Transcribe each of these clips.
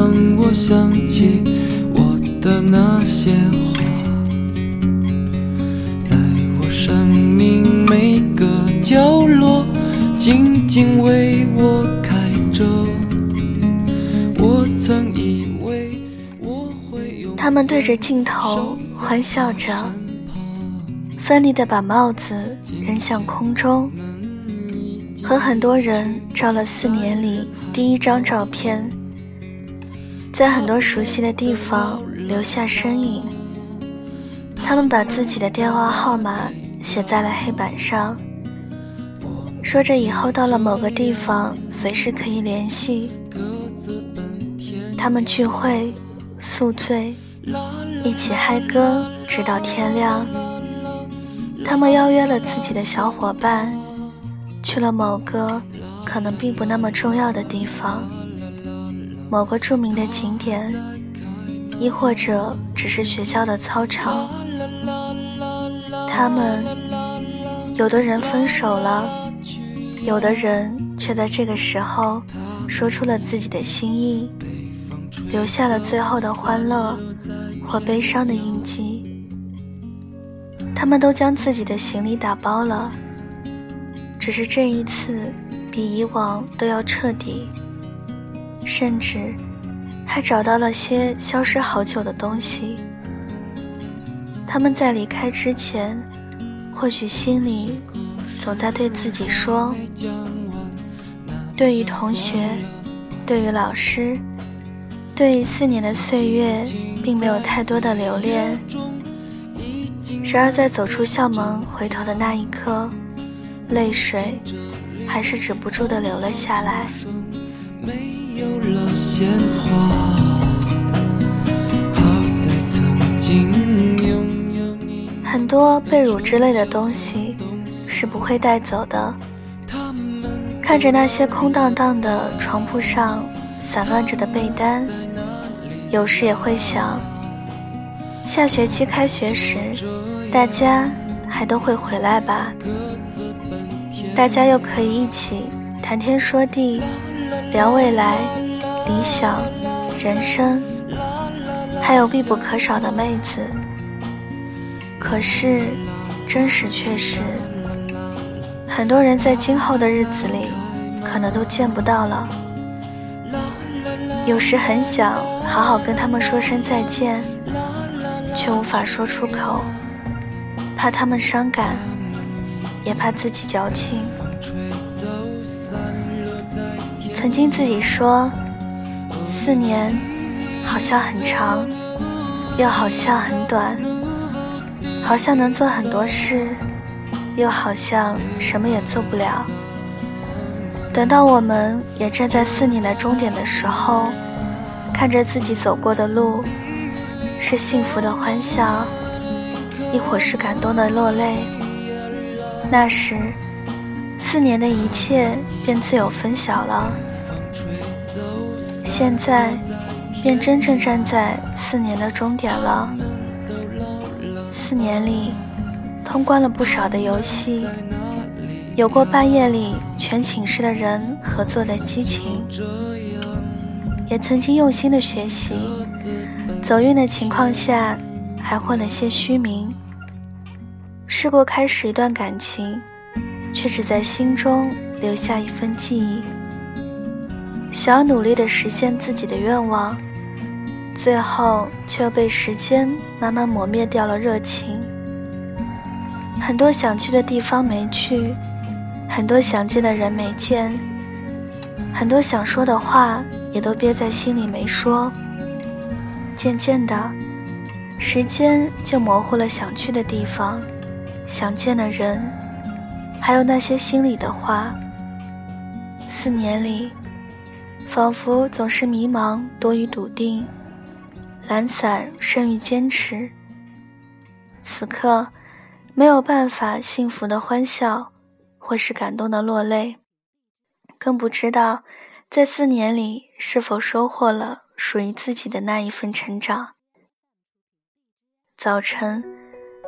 让我想起我的那些话，在我生命每个角落静静为我开着。我曾以为我会用，他们对着镜头欢笑着，奋力地把帽子扔向空中，和很多人照了4年里第一张照片，在很多熟悉的地方留下身影。他们把自己的电话号码写在了黑板上，说着以后到了某个地方随时可以联系。他们聚会宿醉，一起嗨歌直到天亮。他们邀约了自己的小伙伴，去了某个可能并不那么重要的地方，某个著名的景点，亦或者只是学校的操场。他们有的人分手了，有的人却在这个时候说出了自己的心意，留下了最后的欢乐或悲伤的印记。他们都将自己的行李打包了，只是这一次比以往都要彻底，甚至还找到了些消失好久的东西。他们在离开之前，或许心里总在对自己说，对于同学，对于老师，对于4年的岁月并没有太多的留恋。然而在走出校门回头的那一刻，泪水还是止不住地流了下来。没有了鲜花，好在曾经拥有你。很多被褥之类的东西是不会带走的，看着那些空荡荡的床铺上散乱着的被单，有时也会想，下学期开学时大家还都会回来吧，大家又可以一起谈天说地，聊未来、理想、人生，还有必不可少的妹子。可是真实确实，很多人在今后的日子里可能都见不到了。有时很想好好跟他们说声再见，却无法说出口，怕他们伤感，也怕自己矫情。曾经自己说，4年好像很长，又好像很短，好像能做很多事，又好像什么也做不了。等到我们也站在4年的终点的时候，看着自己走过的路，是幸福的欢笑，亦或是感动的落泪。那时4年的一切便自有分晓了。现在便真正站在4年的终点了。4年里通关了不少的游戏，有过半夜里全寝室的人合作的激情，也曾经用心的学习，走运的情况下还混了些虚名。试过开始一段感情，却只在心中留下一份记忆，想要努力地实现自己的愿望，最后却被时间慢慢磨灭掉了热情。很多想去的地方没去，很多想见的人没见，很多想说的话也都憋在心里没说。渐渐的，时间就模糊了想去的地方，想见的人，还有那些心里的话。4年里仿佛总是迷茫多于笃定，懒散胜于坚持。此刻没有办法幸福的欢笑，或是感动的落泪，更不知道在4年里是否收获了属于自己的那一份成长。早晨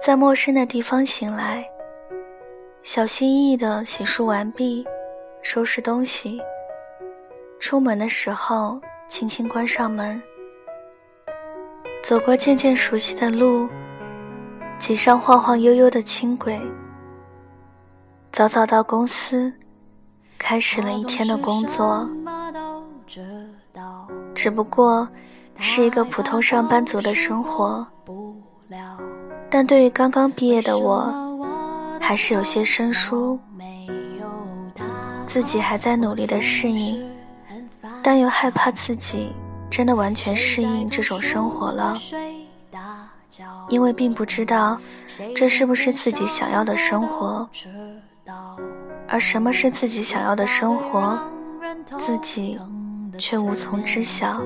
在陌生的地方醒来，小心翼翼地洗漱完毕，收拾东西，出门的时候轻轻关上门，走过渐渐熟悉的路，挤上晃晃悠悠的轻轨，早早到公司，开始了一天的工作。只不过是一个普通上班族的生活，但对于刚刚毕业的我，还是有些生疏。自己还在努力的适应，但又害怕自己真的完全适应这种生活了，因为并不知道这是不是自己想要的生活，而什么是自己想要的生活，自己却无从知晓。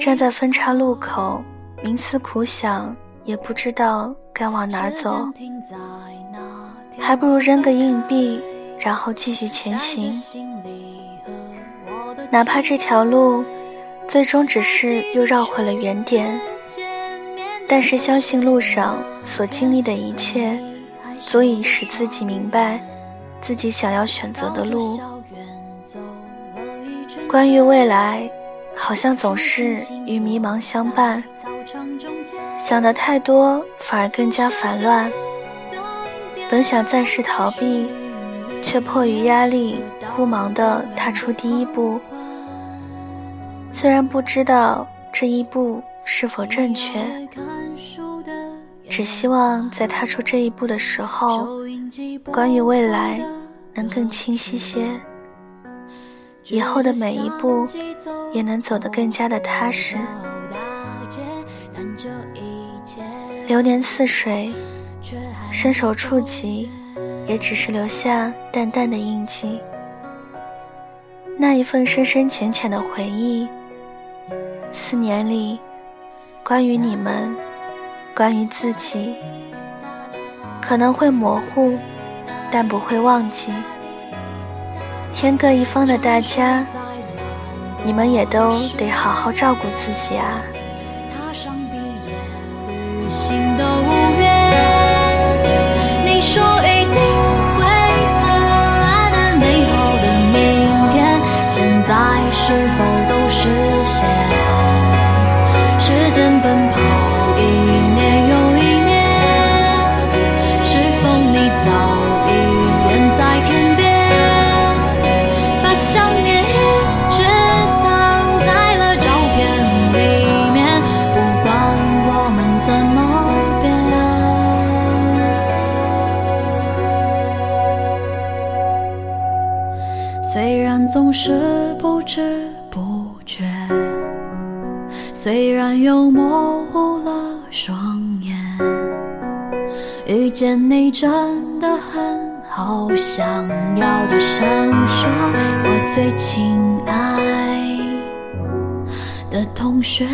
站在分岔路口，冥思苦想，也不知道该往哪走，还不如扔个硬币，然后继续前行。哪怕这条路最终只是又绕回了原点，但是相信路上所经历的一切，足以使自己明白自己想要选择的路。关于未来，好像总是与迷茫相伴，想得太多反而更加烦乱。本想暂时逃避，却迫于压力不忙地踏出第一步，虽然不知道这一步是否正确，只希望在踏出这一步的时候，关于未来能更清晰些，以后的每一步也能走得更加的踏实。流年似水，伸手触及，也只是留下淡淡的印记。那一份深深浅浅的回忆，4年里，关于你们，关于自己，可能会模糊，但不会忘记。天各一方的大家，你们也都得好好照顾自己啊。踏上毕业旅行的5月，你说一定会灿烂的美好的明天，现在是否都实现？时间奔跑1年又1年，是否你早已远在天边，把想念一直藏在了照片里面，不管我们怎么变。虽然总是不知不觉，虽然又模糊了双眼，遇见你真的很好，想要大声说我最亲爱的同学。